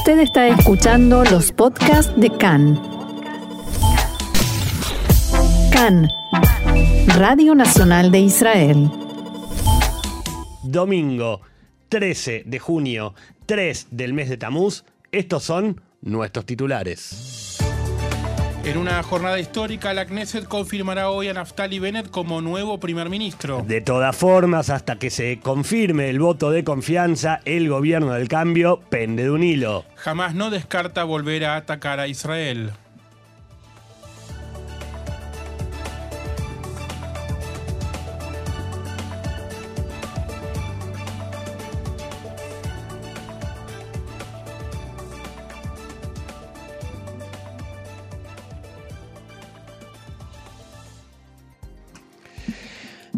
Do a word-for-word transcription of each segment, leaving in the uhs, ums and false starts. Usted está escuchando los podcasts de C A N. C A N, Radio Nacional de Israel. Domingo, trece de junio, tres del mes de Tamuz, estos son nuestros titulares. En una jornada histórica, la Knéset confirmará hoy a Naftali Bennett como nuevo primer ministro. De todas formas, hasta que se confirme el voto de confianza, el gobierno del cambio pende de un hilo. Hamás no descarta volver a atacar a Israel.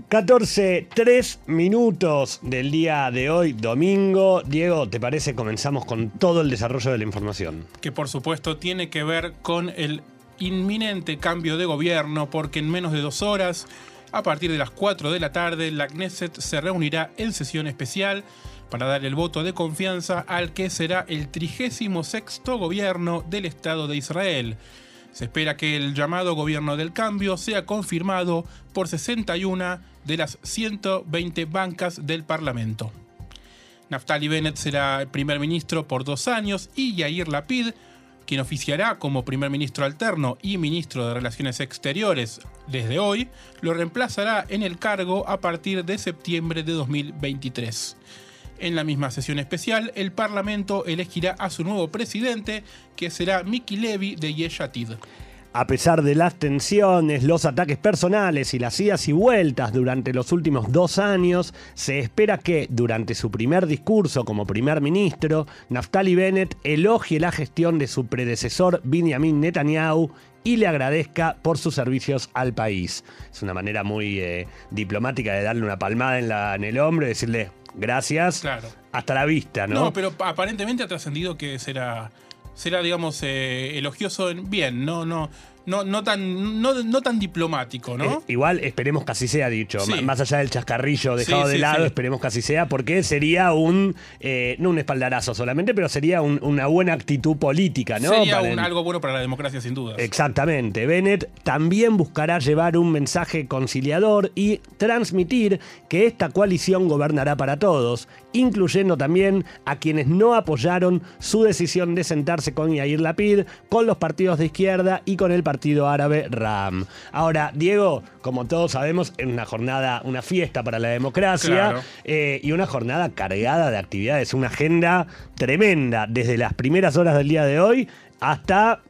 catorce, tres minutos del día de hoy, domingo. Diego, ¿te parece comenzamos con todo el desarrollo de la información? Que por supuesto tiene que ver con el inminente cambio de gobierno, porque en menos de dos horas, a partir de las cuatro de la tarde, la Knesset se reunirá en sesión especial para dar el voto de confianza al que será el trigésimo sexto gobierno del Estado de Israel. Se espera que el llamado Gobierno del Cambio sea confirmado por sesenta y una de las ciento veinte bancas del Parlamento. Naftali Bennett será el primer ministro por dos años y Yair Lapid, quien oficiará como primer ministro alterno y ministro de Relaciones Exteriores desde hoy, lo reemplazará en el cargo a partir de septiembre de dos mil veintitrés. En la misma sesión especial, el Parlamento elegirá a su nuevo presidente, que será Miki Levy de Yeshatid. A pesar de las tensiones, los ataques personales y las idas y vueltas durante los últimos dos años, se espera que, durante su primer discurso como primer ministro, Naftali Bennett elogie la gestión de su predecesor Benjamin Netanyahu y le agradezca por sus servicios al país. Es una manera muy eh, diplomática de darle una palmada en, la, en el hombro y decirle... Gracias. Claro. Hasta la vista, ¿no? No, pero aparentemente ha trascendido que será, será digamos, eh, elogioso en bien, no, no, no, no tan, no, no tan diplomático, ¿no? Eh, igual esperemos que así sea dicho. Sí. Más allá del chascarrillo dejado sí, de sí, lado, sí. Esperemos que así sea, porque sería un, eh, no un espaldarazo solamente, pero sería un, una buena actitud política, ¿no? Sería para un, el... algo bueno para la democracia, sin duda. Exactamente. Bennett también buscará llevar un mensaje conciliador y transmitir que esta coalición gobernará para todos, incluyendo también a quienes no apoyaron su decisión de sentarse con Yair Lapid, con los partidos de izquierda y con el partido árabe Raam. Ahora, Diego, como todos sabemos, es una jornada, una fiesta para la democracia, claro. eh, y una jornada cargada de actividades, una agenda tremenda, desde las primeras horas del día de hoy hasta...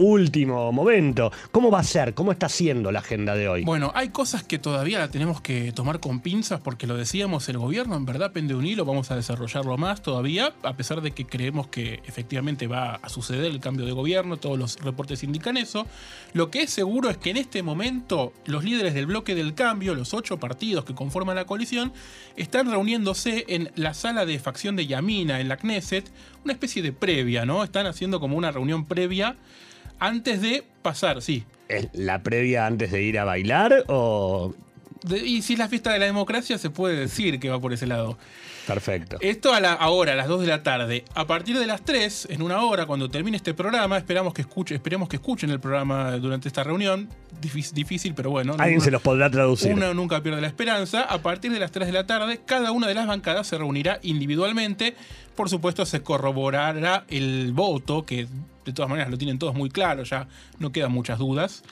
último momento. ¿Cómo va a ser? ¿Cómo está siendo la agenda de hoy? Bueno, hay cosas que todavía la tenemos que tomar con pinzas porque lo decíamos, el gobierno en verdad pende un hilo, vamos a desarrollarlo más todavía, a pesar de que creemos que efectivamente va a suceder el cambio de gobierno, todos los reportes indican eso. Lo que es seguro es que en este momento los líderes del bloque del cambio, los ocho partidos que conforman la coalición, están reuniéndose en la sala de facción de Yamina, en la Knesset, una especie de previa, ¿no? Están haciendo como una reunión previa antes de pasar, sí. ¿La previa antes de ir a bailar o...? De, y si es la fiesta de la democracia, se puede decir que va por ese lado. Perfecto. Esto a la, ahora, a las dos de la tarde. A partir de las tres, en una hora, cuando termine este programa, esperamos que escuche, esperemos que escuchen el programa durante esta reunión. Difí- difícil, pero bueno. Alguien uno, se los podrá traducir. Uno nunca pierde la esperanza. A partir de las tres de la tarde, cada una de las bancadas se reunirá individualmente. Por supuesto, se corroborará el voto, que de todas maneras lo tienen todos muy claro, ya no quedan muchas dudas.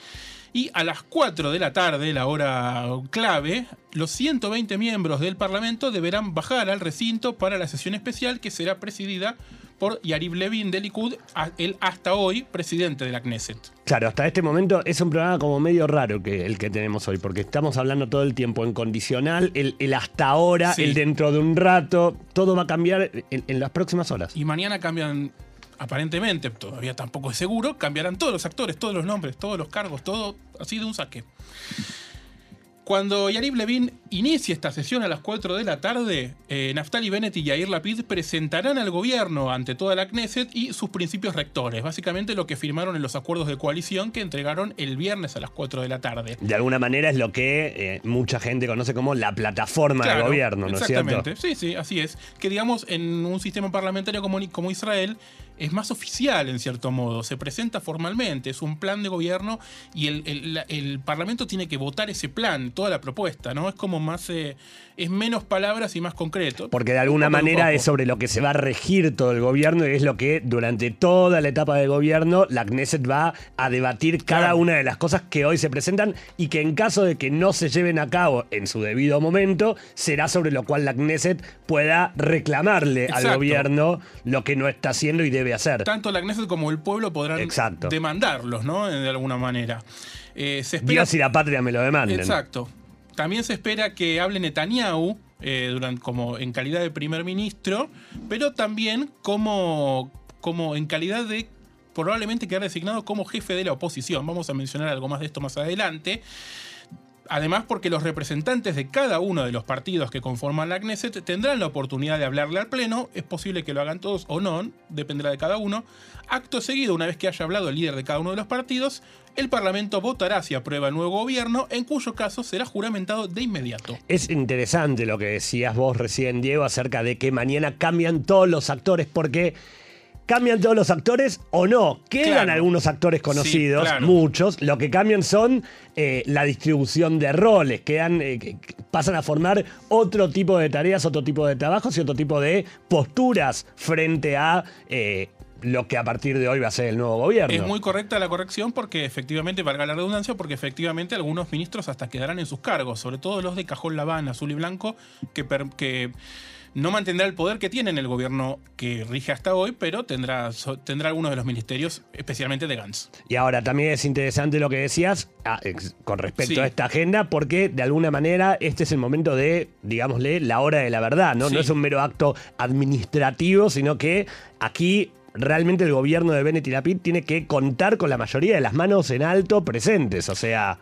Y a las cuatro de la tarde, la hora clave, los ciento veinte miembros del Parlamento deberán bajar al recinto para la sesión especial que será presidida por Yair Levin de Likud, el hasta hoy presidente de la Knesset. Claro, hasta este momento es un programa como medio raro que el que tenemos hoy, porque estamos hablando todo el tiempo en condicional, el, el hasta ahora, sí. El dentro de un rato, todo va a cambiar en, en las próximas horas. Y mañana cambian... Aparentemente, todavía tampoco es seguro, cambiarán todos los actores, todos los nombres, todos los cargos, todo así de un saque. Cuando Yair Levin inicie esta sesión a las cuatro de la tarde, eh, Naftali Bennett y Yair Lapid presentarán al gobierno ante toda la Knesset y sus principios rectores. Básicamente lo que firmaron en los acuerdos de coalición que entregaron el viernes a las cuatro de la tarde. De alguna manera es lo que eh, mucha gente conoce como la plataforma, claro, de gobierno, ¿no es cierto? Exactamente, sí, sí, así es. Que digamos, en un sistema parlamentario como, como Israel... es más oficial en cierto modo, se presenta formalmente, es un plan de gobierno y el, el, el Parlamento tiene que votar ese plan, toda la propuesta, ¿no? Es como más, eh, es menos palabras y más concreto. Porque de alguna manera es sobre lo que se va a regir todo el gobierno y es lo que durante toda la etapa del gobierno la Knesset va a debatir cada una de las cosas que hoy se presentan y que en caso de que no se lleven a cabo en su debido momento, será sobre lo cual la Knesset pueda reclamarle Exacto. al gobierno lo que no está haciendo y debe hacer. Tanto la Knesset como el pueblo podrán Exacto. demandarlos, ¿no? De alguna manera. Eh, se espera... Dios y la patria me lo demanden. Exacto. También se espera que hable Netanyahu eh, durante, como en calidad de primer ministro, pero también como, como en calidad de probablemente quedar designado como jefe de la oposición. Vamos a mencionar algo más de esto más adelante. Además, porque los representantes de cada uno de los partidos que conforman la Knesset tendrán la oportunidad de hablarle al Pleno, es posible que lo hagan todos o no, dependerá de cada uno. Acto seguido, una vez que haya hablado el líder de cada uno de los partidos, el Parlamento votará si aprueba el nuevo gobierno, en cuyo caso será juramentado de inmediato. Es interesante lo que decías vos recién, Diego, acerca de que mañana cambian todos los actores porque... ¿Cambian todos los actores o no? Quedan claro. algunos actores conocidos, sí, claro. muchos. Lo que cambian son eh, la distribución de roles. Quedan, eh, pasan a formar otro tipo de tareas, otro tipo de trabajos y otro tipo de posturas frente a... Eh, lo que a partir de hoy va a ser el nuevo gobierno. Es muy correcta la corrección porque efectivamente, valga la redundancia, porque efectivamente algunos ministros hasta quedarán en sus cargos, sobre todo los de cajón laván, azul y blanco, que, per, que no mantendrá el poder que tiene en el gobierno que rige hasta hoy, pero tendrá, tendrá algunos de los ministerios, especialmente de Gantz. Y ahora también es interesante lo que decías ah, ex, con respecto sí. a esta agenda, porque de alguna manera este es el momento de, digámosle, la hora de la verdad, ¿no? Sí. No es un mero acto administrativo, sino que aquí... Realmente el gobierno de Bennett y Lapid tiene que contar con la mayoría de las manos en alto presentes. O sea,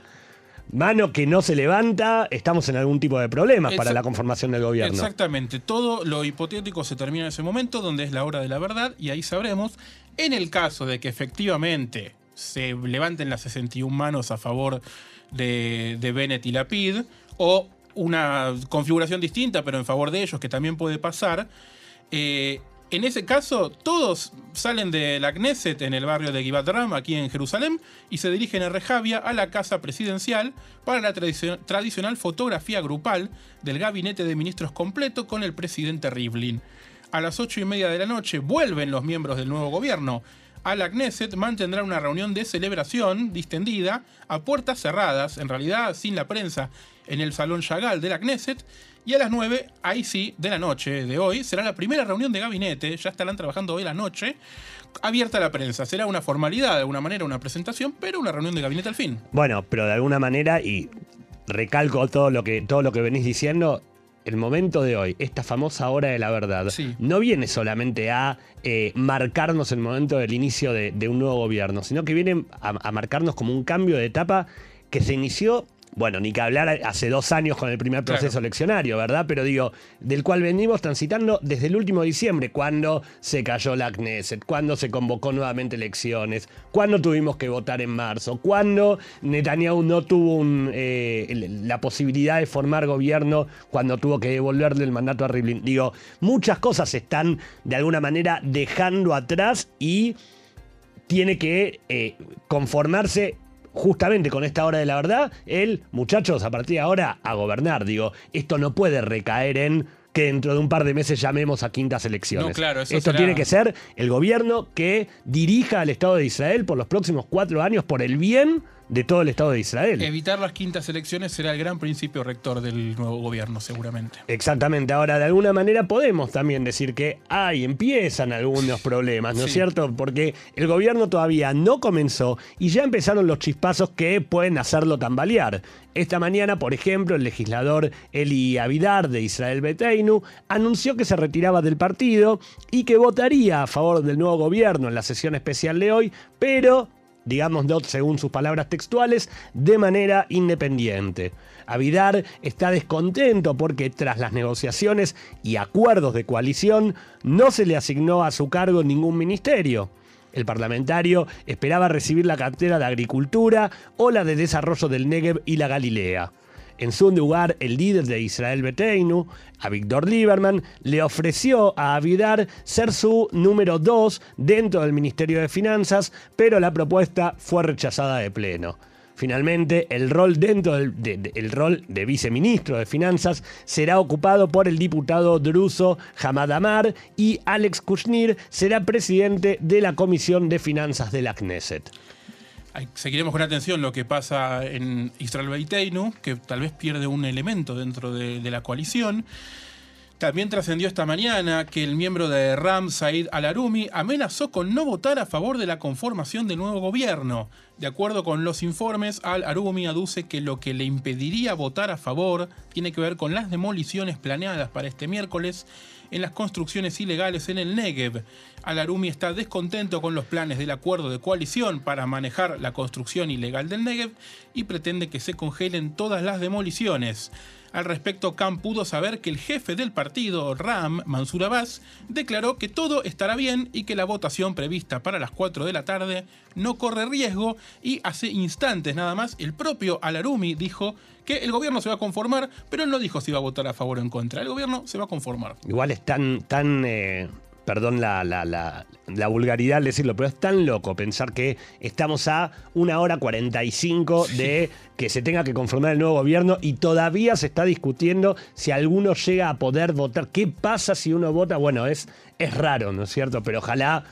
mano que no se levanta, estamos en algún tipo de problemas exact- para la conformación del gobierno. Exactamente. Todo lo hipotético se termina en ese momento, donde es la hora de la verdad, y ahí sabremos, en el caso de que efectivamente se levanten las sesenta y una manos a favor de, de Bennett y Lapid, o una configuración distinta, pero en favor de ellos, que también puede pasar, eh... En ese caso, todos salen de la Knesset en el barrio de Givat Raam, aquí en Jerusalén, y se dirigen a Rehavia, a la casa presidencial, para la tradici- tradicional fotografía grupal del gabinete de ministros completo con el presidente Rivlin. A las ocho y media de la noche vuelven los miembros del nuevo gobierno. A la Knesset mantendrá una reunión de celebración distendida a puertas cerradas, en realidad sin la prensa, en el Salón Chagall de la Knesset. Y a las nueve, ahí sí, de la noche de hoy, será la primera reunión de gabinete, ya estarán trabajando hoy la noche, abierta a la prensa. Será una formalidad, de alguna manera, una presentación, pero una reunión de gabinete al fin. Bueno, pero de alguna manera, y recalco todo lo que, todo lo que venís diciendo... El momento de hoy, esta famosa hora de la verdad, sí. no viene solamente a eh, marcarnos el momento del inicio de, de un nuevo gobierno, sino que viene a, a marcarnos como un cambio de etapa que se inició, bueno, ni que hablar hace dos años con el primer proceso claro. eleccionario, ¿verdad? Pero digo, del cual venimos transitando desde el último diciembre, cuando se cayó la Knesset, cuando se convocó nuevamente elecciones, cuando tuvimos que votar en marzo, cuando Netanyahu no tuvo un, eh, la posibilidad de formar gobierno, cuando tuvo que devolverle el mandato a Rivlin. Digo, muchas cosas se están de alguna manera dejando atrás y tiene que eh, conformarse justamente con esta hora de la verdad, el, muchachos, a partir de ahora, a gobernar. Digo, esto no puede recaer en que dentro de un par de meses llamemos a quintas elecciones. No, claro, eso esto será... tiene que ser el gobierno que dirija al Estado de Israel por los próximos cuatro años por el bien de todo el Estado de Israel. Evitar las quintas elecciones será el gran principio rector del nuevo gobierno, seguramente. Exactamente. Ahora, de alguna manera podemos también decir que ahí empiezan algunos problemas, ¿no es sí. cierto? Porque el gobierno todavía no comenzó y ya empezaron los chispazos que pueden hacerlo tambalear. Esta mañana, por ejemplo, el legislador Eli Avidar de Israel Beteinu anunció que se retiraba del partido y que votaría a favor del nuevo gobierno en la sesión especial de hoy, pero... digamos, no, según sus palabras textuales, de manera independiente. Avidar está descontento porque tras las negociaciones y acuerdos de coalición no se le asignó a su cargo ningún ministerio. El parlamentario esperaba recibir la cartera de Agricultura o la de Desarrollo del Negev y la Galilea. En su lugar, el líder de Israel Beteinu, Avigdor Lieberman, le ofreció a Avidar ser su número dos dentro del Ministerio de Finanzas, pero la propuesta fue rechazada de pleno. Finalmente, el rol, dentro del, de, de, el rol de viceministro de Finanzas será ocupado por el diputado druso Hamad Amar, y Alex Kushnir será presidente de la Comisión de Finanzas de la Knéset. Seguiremos con atención lo que pasa en Israel Beteinu, que tal vez pierde un elemento dentro de, de la coalición. También trascendió esta mañana que el miembro de Raam, Said Al-Harumi, amenazó con no votar a favor de la conformación del nuevo gobierno. De acuerdo con los informes, Al-Harumi aduce que lo que le impediría votar a favor tiene que ver con las demoliciones planeadas para este miércoles en las construcciones ilegales en el Negev. Al-Harumi está descontento con los planes del acuerdo de coalición para manejar la construcción ilegal del Negev y pretende que se congelen todas las demoliciones. Al respecto, Khan pudo saber que el jefe del partido, Raam, Mansur Abbas, declaró que todo estará bien y que la votación prevista para las cuatro de la tarde no corre riesgo, y hace instantes nada más el propio Al-Harumi dijo que el gobierno se va a conformar, pero él no dijo si va a votar a favor o en contra. El gobierno se va a conformar. Igual es tan... tan eh... Perdón la, la, la, la vulgaridad al decirlo, pero es tan loco pensar que estamos a una hora cuarenta y cinco de que se tenga que conformar el nuevo gobierno y todavía se está discutiendo si alguno llega a poder votar. ¿Qué pasa si uno vota? Bueno, es, es raro, ¿no es cierto? Pero ojalá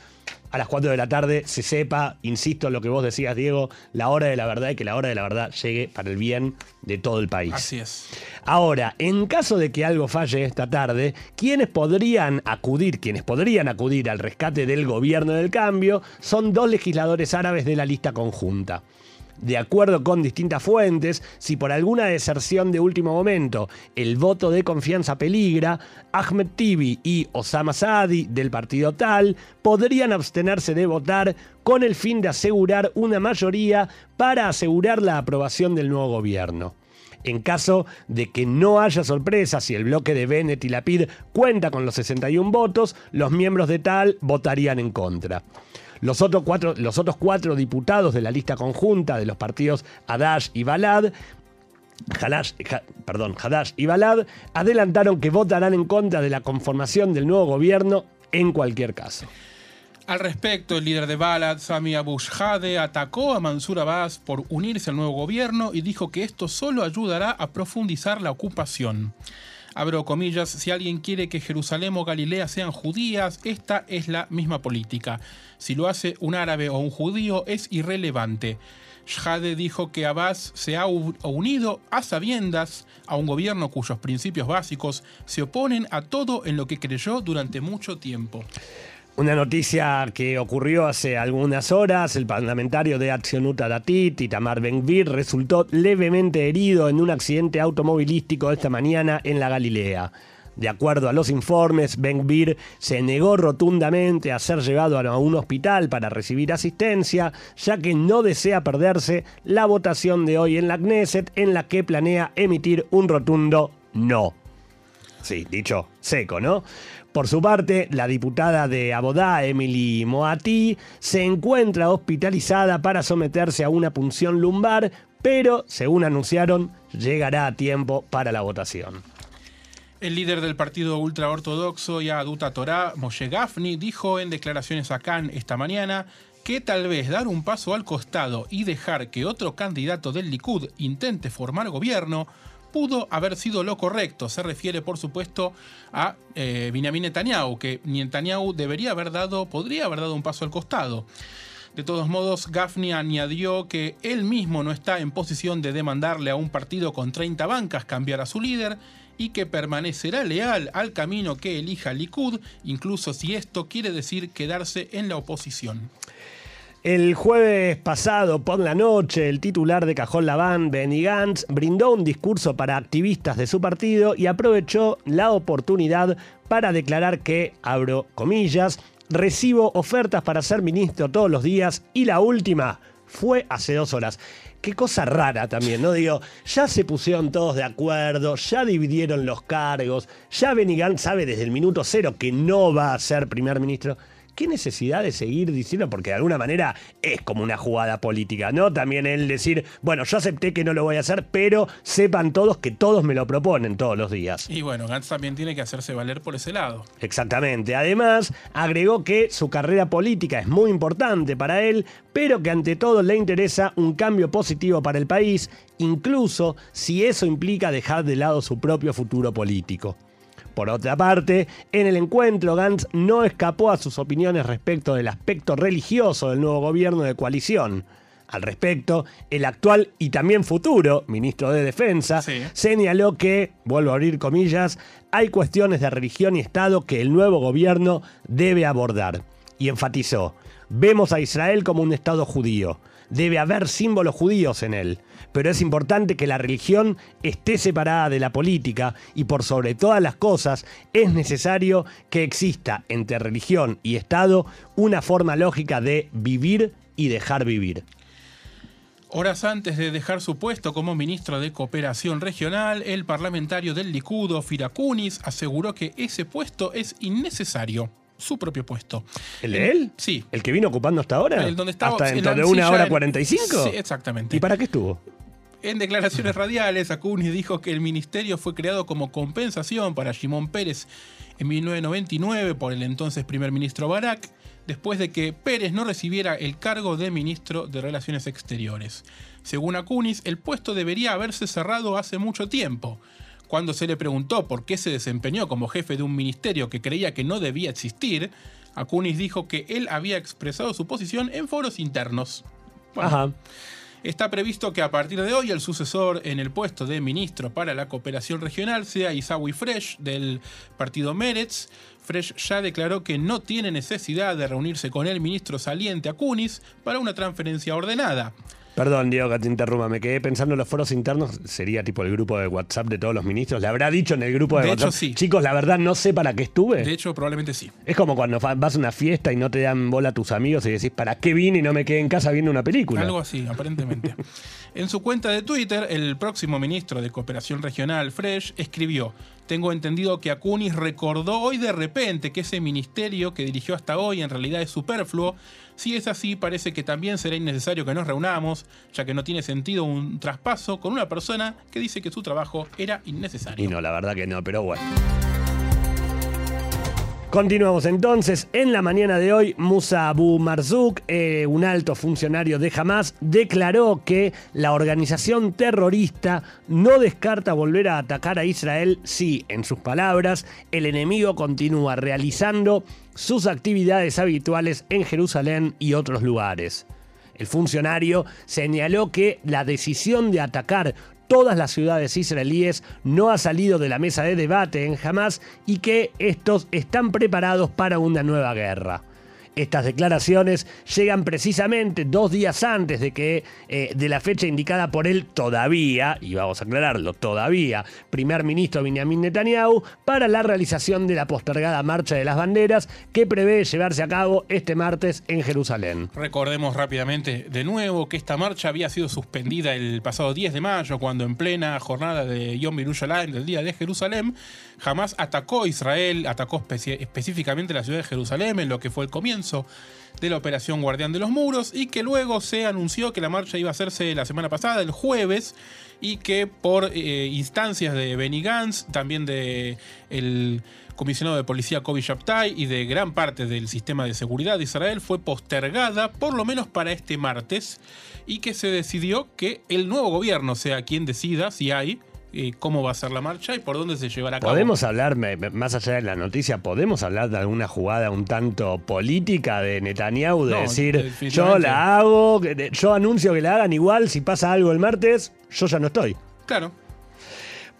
a las cuatro de la tarde se sepa, insisto en lo que vos decías, Diego, la hora de la verdad, y que la hora de la verdad llegue para el bien de todo el país. Así es. Ahora, en caso de que algo falle esta tarde, quienes podrían acudir, quienes podrían acudir al rescate del gobierno del cambio son dos legisladores árabes de la lista conjunta. De acuerdo con distintas fuentes, si por alguna deserción de último momento el voto de confianza peligra, Ahmed Tibi y Osama Saadi del partido Tal podrían abstenerse de votar con el fin de asegurar una mayoría para asegurar la aprobación del nuevo gobierno. En caso de que no haya sorpresas y el bloque de Bennett y Lapid cuenta con los sesenta y uno votos, los miembros de Tal votarían en contra. Los, otro cuatro, los otros cuatro diputados de la lista conjunta de los partidos Hadash y Balad, Hadash, ha, perdón, Hadash y Balad adelantaron que votarán en contra de la conformación del nuevo gobierno en cualquier caso. Al respecto, el líder de Balad, Sami Abu Shehadeh, atacó a Mansur Abbas por unirse al nuevo gobierno y dijo que esto solo ayudará a profundizar la ocupación. Abro comillas, si alguien quiere que Jerusalén o Galilea sean judías, esta es la misma política. Si lo hace un árabe o un judío es irrelevante. Shehadeh dijo que Abbas se ha unido a sabiendas a un gobierno cuyos principios básicos se oponen a todo en lo que creyó durante mucho tiempo. Una noticia que ocurrió hace algunas horas: el parlamentario de Acción Datit, Itamar Ben-Gvir, resultó levemente herido en un accidente automovilístico esta mañana en la Galilea. De acuerdo a los informes, Ben-Gvir se negó rotundamente a ser llevado a un hospital para recibir asistencia, ya que no desea perderse la votación de hoy en la Knesset, en la que planea emitir un rotundo no. Sí, dicho seco, ¿no? Por su parte, la diputada de Abodá, Emily Moati, se encuentra hospitalizada para someterse a una punción lumbar, pero, según anunciaron, llegará a tiempo para la votación. El líder del partido ultraortodoxo Yahadut Torá, Moshe Gafni, dijo en declaraciones a Khan esta mañana que tal vez dar un paso al costado y dejar que otro candidato del Likud intente formar gobierno pudo haber sido lo correcto. Se refiere, por supuesto, a eh, Benjamin Netanyahu, que Netanyahu debería haber dado, podría haber dado un paso al costado. De todos modos, Gafni añadió que él mismo no está en posición de demandarle a un partido con treinta bancas cambiar a su líder y que permanecerá leal al camino que elija Likud, incluso si esto quiere decir quedarse en la oposición. El jueves pasado por la noche, el titular de Cajón Labán, Benny Gantz, brindó un discurso para activistas de su partido y aprovechó la oportunidad para declarar que, abro comillas, recibo ofertas para ser ministro todos los días y la última fue hace dos horas. Qué cosa rara también, ¿no? Digo, ya se pusieron todos de acuerdo, ya dividieron los cargos, ya Benny Gantz sabe desde el minuto cero que no va a ser primer ministro. ¿Qué necesidad de seguir diciendo? Porque de alguna manera es como una jugada política, ¿no? También el decir, bueno, yo acepté que no lo voy a hacer, pero sepan todos que todos me lo proponen todos los días. Y bueno, Gantz también tiene que hacerse valer por ese lado. Exactamente. Además, agregó que su carrera política es muy importante para él, pero que ante todo le interesa un cambio positivo para el país, incluso si eso implica dejar de lado su propio futuro político. Por otra parte, en el encuentro Gantz no escapó a sus opiniones respecto del aspecto religioso del nuevo gobierno de coalición. Al respecto, el actual y también futuro ministro de Defensa sí. señaló que, vuelvo a abrir comillas, hay cuestiones de religión y Estado que el nuevo gobierno debe abordar. Y enfatizó, vemos a Israel como un Estado judío. Debe haber símbolos judíos en él, pero es importante que la religión esté separada de la política y por sobre todas las cosas es necesario que exista entre religión y Estado una forma lógica de vivir y dejar vivir. Horas antes de dejar su puesto como ministro de Cooperación Regional, el parlamentario del Likud, Ophir Akunis, aseguró que ese puesto es innecesario. Su propio puesto. ¿El de él? Sí. ¿El que vino ocupando hasta ahora? El donde estaba, ¿hasta dentro de una hora cuarenta y cinco? Sí, exactamente. ¿Y para qué estuvo? En declaraciones radiales, Akunis dijo que el ministerio fue creado como compensación para Shimon Peres en mil novecientos noventa y nueve por el entonces primer ministro Barak, después de que Peres no recibiera el cargo de ministro de Relaciones Exteriores. Según Akunis, el puesto debería haberse cerrado hace mucho tiempo. Cuando se le preguntó por qué se desempeñó como jefe de un ministerio que creía que no debía existir, Akunis dijo que él había expresado su posición en foros internos. Bueno, Ajá. Está previsto que a partir de hoy el sucesor en el puesto de ministro para la cooperación regional sea Essawi Frej del partido Meretz. Frej ya declaró que no tiene necesidad de reunirse con el ministro saliente Akunis para una transferencia ordenada. Perdón, Diego, que te interrumpa. Me quedé pensando en los foros internos. Sería tipo el grupo de WhatsApp de todos los ministros. ¿Le habrá dicho en el grupo de, de WhatsApp? Hecho, sí. Chicos, la verdad no sé para qué estuve. De hecho, probablemente sí. Es como cuando vas a una fiesta y no te dan bola a tus amigos y decís, ¿para qué vine y no me quedé en casa viendo una película? Algo así, aparentemente. En su cuenta de Twitter, el próximo ministro de Cooperación Regional, Frej, escribió: tengo entendido que Akunis recordó hoy de repente que ese ministerio que dirigió hasta hoy en realidad es superfluo. Si es así, parece que también será innecesario que nos reunamos, ya que no tiene sentido un traspaso con una persona que dice que su trabajo era innecesario. Y no, la verdad que no, pero bueno. Continuamos entonces. En la mañana de hoy, Musa Abu Marzouk, eh, un alto funcionario de Hamás, declaró que la organización terrorista no descarta volver a atacar a Israel si, en sus palabras, el enemigo continúa realizando sus actividades habituales en Jerusalén y otros lugares. El funcionario señaló que la decisión de atacar todas las ciudades israelíes no ha salido de la mesa de debate en Hamás y que estos están preparados para una nueva guerra. Estas declaraciones llegan precisamente dos días antes de que eh, de la fecha indicada por él todavía, y vamos a aclararlo, todavía, primer ministro Benjamin Netanyahu, para la realización de la postergada Marcha de las Banderas que prevé llevarse a cabo este martes en Jerusalén. Recordemos rápidamente de nuevo que esta marcha había sido suspendida el pasado diez de mayo, cuando en plena jornada de Yom Yerushalayim, del Día de Jerusalén, Hamás atacó Israel, atacó espe- específicamente la ciudad de Jerusalén en lo que fue el comienzo de la operación Guardián de los Muros, y que luego se anunció que la marcha iba a hacerse la semana pasada, el jueves, y que por eh, instancias de Benny Gantz, también de el comisionado de policía Kobi Shabtai y de gran parte del sistema de seguridad de Israel, fue postergada por lo menos para este martes, y que se decidió que el nuevo gobierno sea quien decida si hay cómo va a ser la marcha y por dónde se llevará a cabo. ¿Podemos hablar, más allá de la noticia, podemos hablar de alguna jugada un tanto política de Netanyahu? De no, decir, yo la hago, yo anuncio que la hagan igual, si pasa algo el martes, yo ya no estoy. Claro.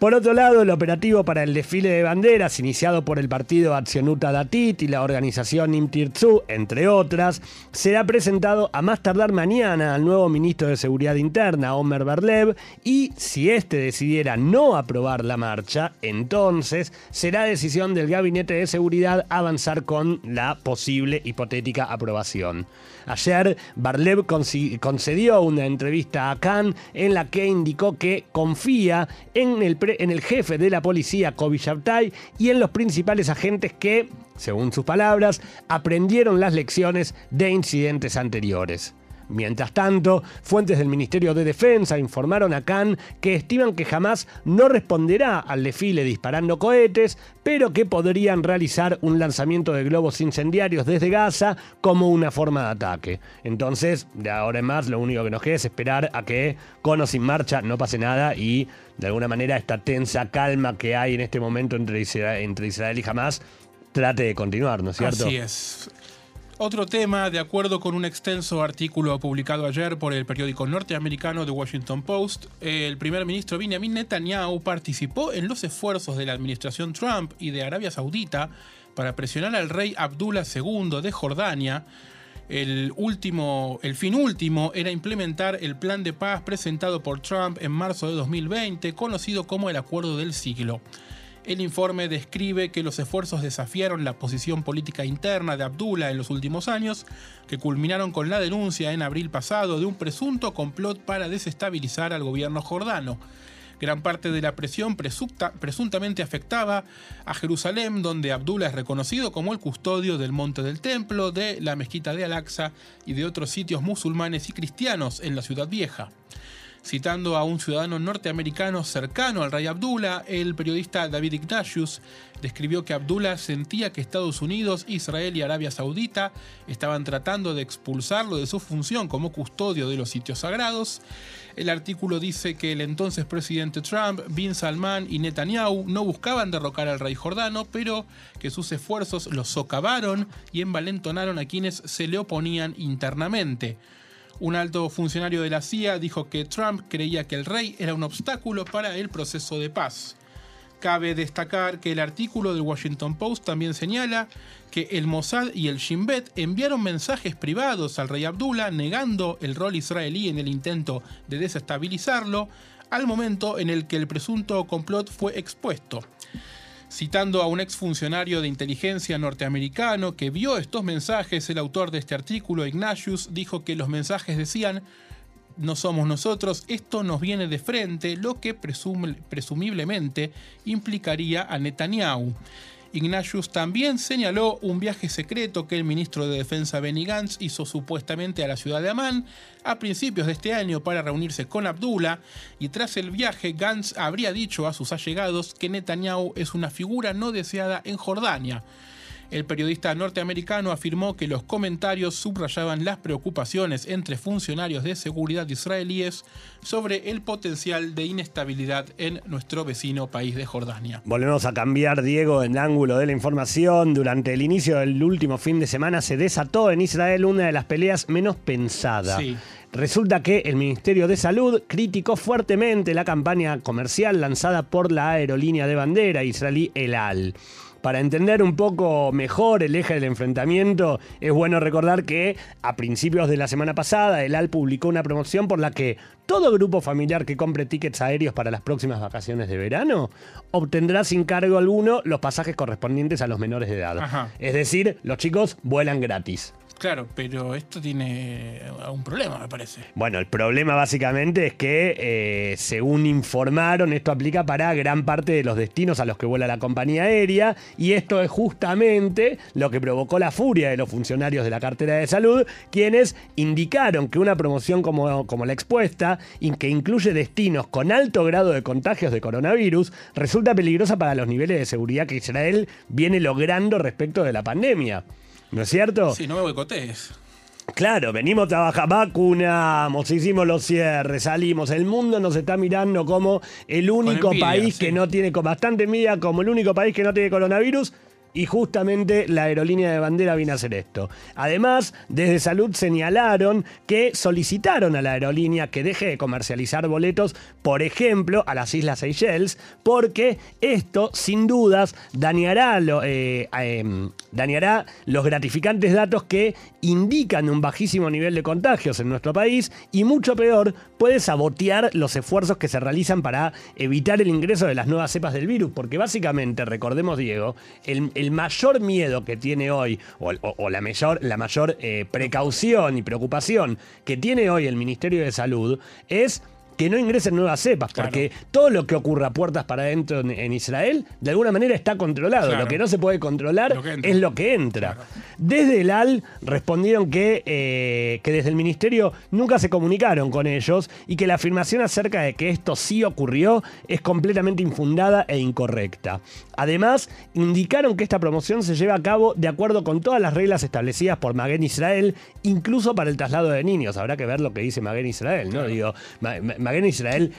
Por otro lado, el operativo para el desfile de banderas, iniciado por el partido Atsiunuta Datit y la organización Im Tirtzú, entre otras, será presentado a más tardar mañana al nuevo ministro de Seguridad Interna, Omer Bar-Lev, y si este decidiera no aprobar la marcha, entonces será decisión del Gabinete de Seguridad avanzar con la posible hipotética aprobación. Ayer, Bar-Lev concedió una entrevista a Khan en la que indicó que confía en el pre en el jefe de la policía, Kobi Shabtai, y en los principales agentes que, según sus palabras, aprendieron las lecciones de incidentes anteriores. Mientras tanto, fuentes del Ministerio de Defensa informaron a Cannes que estiman que Hamás no responderá al desfile disparando cohetes, pero que podrían realizar un lanzamiento de globos incendiarios desde Gaza como una forma de ataque. Entonces, de ahora en más, lo único que nos queda es esperar a que, con o sin marcha, no pase nada y, de alguna manera, esta tensa calma que hay en este momento entre Israel y Hamás trate de continuar, ¿no es cierto? Así es. Otro tema, de acuerdo con un extenso artículo publicado ayer por el periódico norteamericano The Washington Post, el primer ministro Benjamin Netanyahu participó en los esfuerzos de la administración Trump y de Arabia Saudita para presionar al rey Abdullah segundo de Jordania. El, último, el fin último era implementar el plan de paz presentado por Trump en marzo de dos mil veinte, conocido como el Acuerdo del Siglo. El informe describe que los esfuerzos desafiaron la posición política interna de Abdullah en los últimos años, que culminaron con la denuncia en abril pasado de un presunto complot para desestabilizar al gobierno jordano. Gran parte de la presión presunta, presuntamente afectaba a Jerusalén, donde Abdullah es reconocido como el custodio del Monte del Templo, de la Mezquita de Al-Aqsa y de otros sitios musulmanes y cristianos en la Ciudad Vieja. Citando a un ciudadano norteamericano cercano al rey Abdullah, el periodista David Ignatius describió que Abdullah sentía que Estados Unidos, Israel y Arabia Saudita estaban tratando de expulsarlo de su función como custodio de los sitios sagrados. El artículo dice que el entonces presidente Trump, Bin Salman y Netanyahu no buscaban derrocar al rey jordano, pero que sus esfuerzos los socavaron y envalentonaron a quienes se le oponían internamente. Un alto funcionario de la C I A dijo que Trump creía que el rey era un obstáculo para el proceso de paz. Cabe destacar que el artículo del Washington Post también señala que el Mossad y el Shin Bet enviaron mensajes privados al rey Abdullah negando el rol israelí en el intento de desestabilizarlo al momento en el que el presunto complot fue expuesto. Citando a un exfuncionario de inteligencia norteamericano que vio estos mensajes, el autor de este artículo, Ignatius, dijo que los mensajes decían: no somos nosotros, esto nos viene de frente, lo que presum- presumiblemente implicaría a Netanyahu. Ignatius también señaló un viaje secreto que el ministro de Defensa Benny Gantz hizo supuestamente a la ciudad de Amán a principios de este año para reunirse con Abdullah, y tras el viaje Gantz habría dicho a sus allegados que Netanyahu es una figura no deseada en Jordania. El periodista norteamericano afirmó que los comentarios subrayaban las preocupaciones entre funcionarios de seguridad israelíes sobre el potencial de inestabilidad en nuestro vecino país de Jordania. Volvemos a cambiar, Diego, el ángulo de la información. Durante el inicio del último fin de semana se desató en Israel una de las peleas menos pensadas. Sí. Resulta que el Ministerio de Salud criticó fuertemente la campaña comercial lanzada por la aerolínea de bandera israelí El Al. Para entender un poco mejor el eje del enfrentamiento, es bueno recordar que a principios de la semana pasada El Al publicó una promoción por la que todo grupo familiar que compre tickets aéreos para las próximas vacaciones de verano obtendrá sin cargo alguno los pasajes correspondientes a los menores de edad. Ajá. Es decir, los chicos vuelan gratis. Claro, pero esto tiene un problema, me parece. Bueno, el problema básicamente es que, eh, según informaron, esto aplica para gran parte de los destinos a los que vuela la compañía aérea, y esto es justamente lo que provocó la furia de los funcionarios de la cartera de salud, quienes indicaron que una promoción como, como la expuesta, y que incluye destinos con alto grado de contagios de coronavirus, resulta peligrosa para los niveles de seguridad que Israel viene logrando respecto de la pandemia. ¿No es cierto? Sí, no me boicotees. Claro, venimos trabajando, vacunamos, hicimos los cierres, salimos. El mundo nos está mirando como el único envidia, país sí. que no tiene, con bastante envidia, como el único país que no tiene coronavirus. Y justamente la aerolínea de bandera vino a hacer esto. Además, desde Salud señalaron que solicitaron a la aerolínea que deje de comercializar boletos, por ejemplo, a las Islas Seychelles, porque esto, sin dudas, dañará, lo, eh, eh, dañará los gratificantes datos que indican un bajísimo nivel de contagios en nuestro país, y mucho peor, puede sabotear los esfuerzos que se realizan para evitar el ingreso de las nuevas cepas del virus, porque básicamente, recordemos, Diego, el, el El mayor miedo que tiene hoy, o, o, o la mayor, la mayor eh, precaución y preocupación que tiene hoy el Ministerio de Salud, es que no ingresen nuevas cepas, claro. Porque todo lo que ocurra puertas para adentro en, en Israel, de alguna manera está controlado. Claro. Lo que no se puede controlar lo es lo que entra. Claro. Desde El Al respondieron que, eh, que desde el ministerio nunca se comunicaron con ellos y que la afirmación acerca de que esto sí ocurrió es completamente infundada e incorrecta. Además, indicaron que esta promoción se lleva a cabo de acuerdo con todas las reglas establecidas por Magen Israel, incluso para el traslado de niños. Habrá que ver lo que dice Magen Israel, ¿no? Claro. Digo, Ma Ma Magen Israel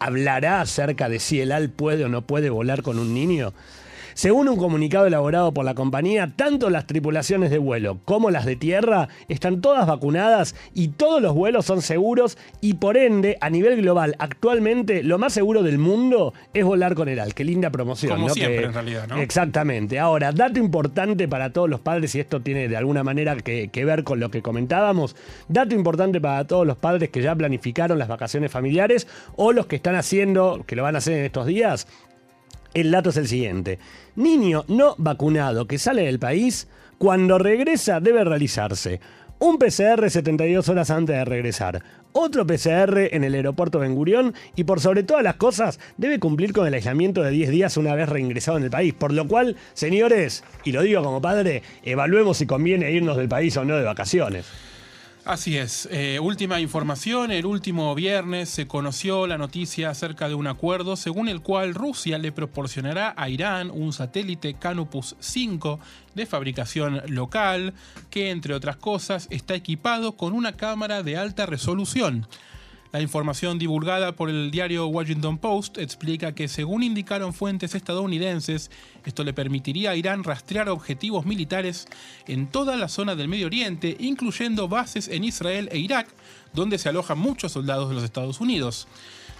hablará acerca de si El Al puede o no puede volar con un niño. Según un comunicado elaborado por la compañía, tanto las tripulaciones de vuelo como las de tierra están todas vacunadas y todos los vuelos son seguros y, por ende, a nivel global, actualmente lo más seguro del mundo es volar con El Al. Qué linda promoción, como ¿no? siempre, que, en realidad, ¿no? Exactamente. Ahora, dato importante para todos los padres, y esto tiene de alguna manera que, que ver con lo que comentábamos, dato importante para todos los padres que ya planificaron las vacaciones familiares o los que están haciendo, que lo van a hacer en estos días. El dato es el siguiente. Niño no vacunado que sale del país, cuando regresa debe realizarse un P C R setenta y dos horas antes de regresar, otro P C R en el aeropuerto Ben Gurión y, por sobre todas las cosas, debe cumplir con el aislamiento de diez días una vez reingresado en el país. Por lo cual, señores, y lo digo como padre, evaluemos si conviene irnos del país o no de vacaciones. Así es. Eh, última información. El último viernes se conoció la noticia acerca de un acuerdo según el cual Rusia le proporcionará a Irán un satélite Canopus cinco de fabricación local que, entre otras cosas, está equipado con una cámara de alta resolución. La información divulgada por el diario Washington Post explica que, según indicaron fuentes estadounidenses, esto le permitiría a Irán rastrear objetivos militares en toda la zona del Medio Oriente, incluyendo bases en Israel e Irak, donde se alojan muchos soldados de los Estados Unidos.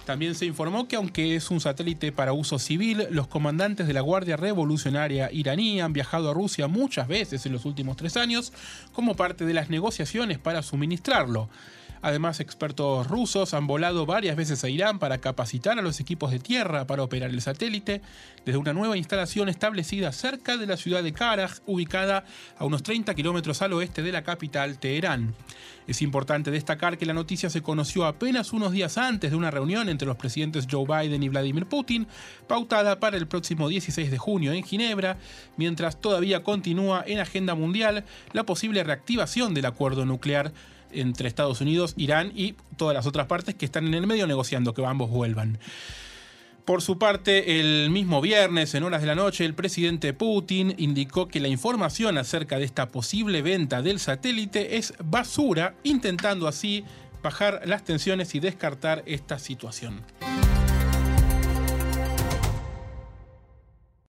También se informó que, aunque es un satélite para uso civil, los comandantes de la Guardia Revolucionaria iraní han viajado a Rusia muchas veces en los últimos tres años como parte de las negociaciones para suministrarlo. Además, expertos rusos han volado varias veces a Irán para capacitar a los equipos de tierra para operar el satélite desde una nueva instalación establecida cerca de la ciudad de Karaj, ubicada a unos treinta kilómetros al oeste de la capital, Teherán. Es importante destacar que la noticia se conoció apenas unos días antes de una reunión entre los presidentes Joe Biden y Vladimir Putin, pautada para el próximo dieciséis de junio en Ginebra, mientras todavía continúa en agenda mundial la posible reactivación del acuerdo nuclear entre Estados Unidos, Irán y todas las otras partes que están en el medio negociando que ambos vuelvan. Por su parte, el mismo viernes, en horas de la noche, el presidente Putin indicó que la información acerca de esta posible venta del satélite es basura, intentando así bajar las tensiones y descartar esta situación.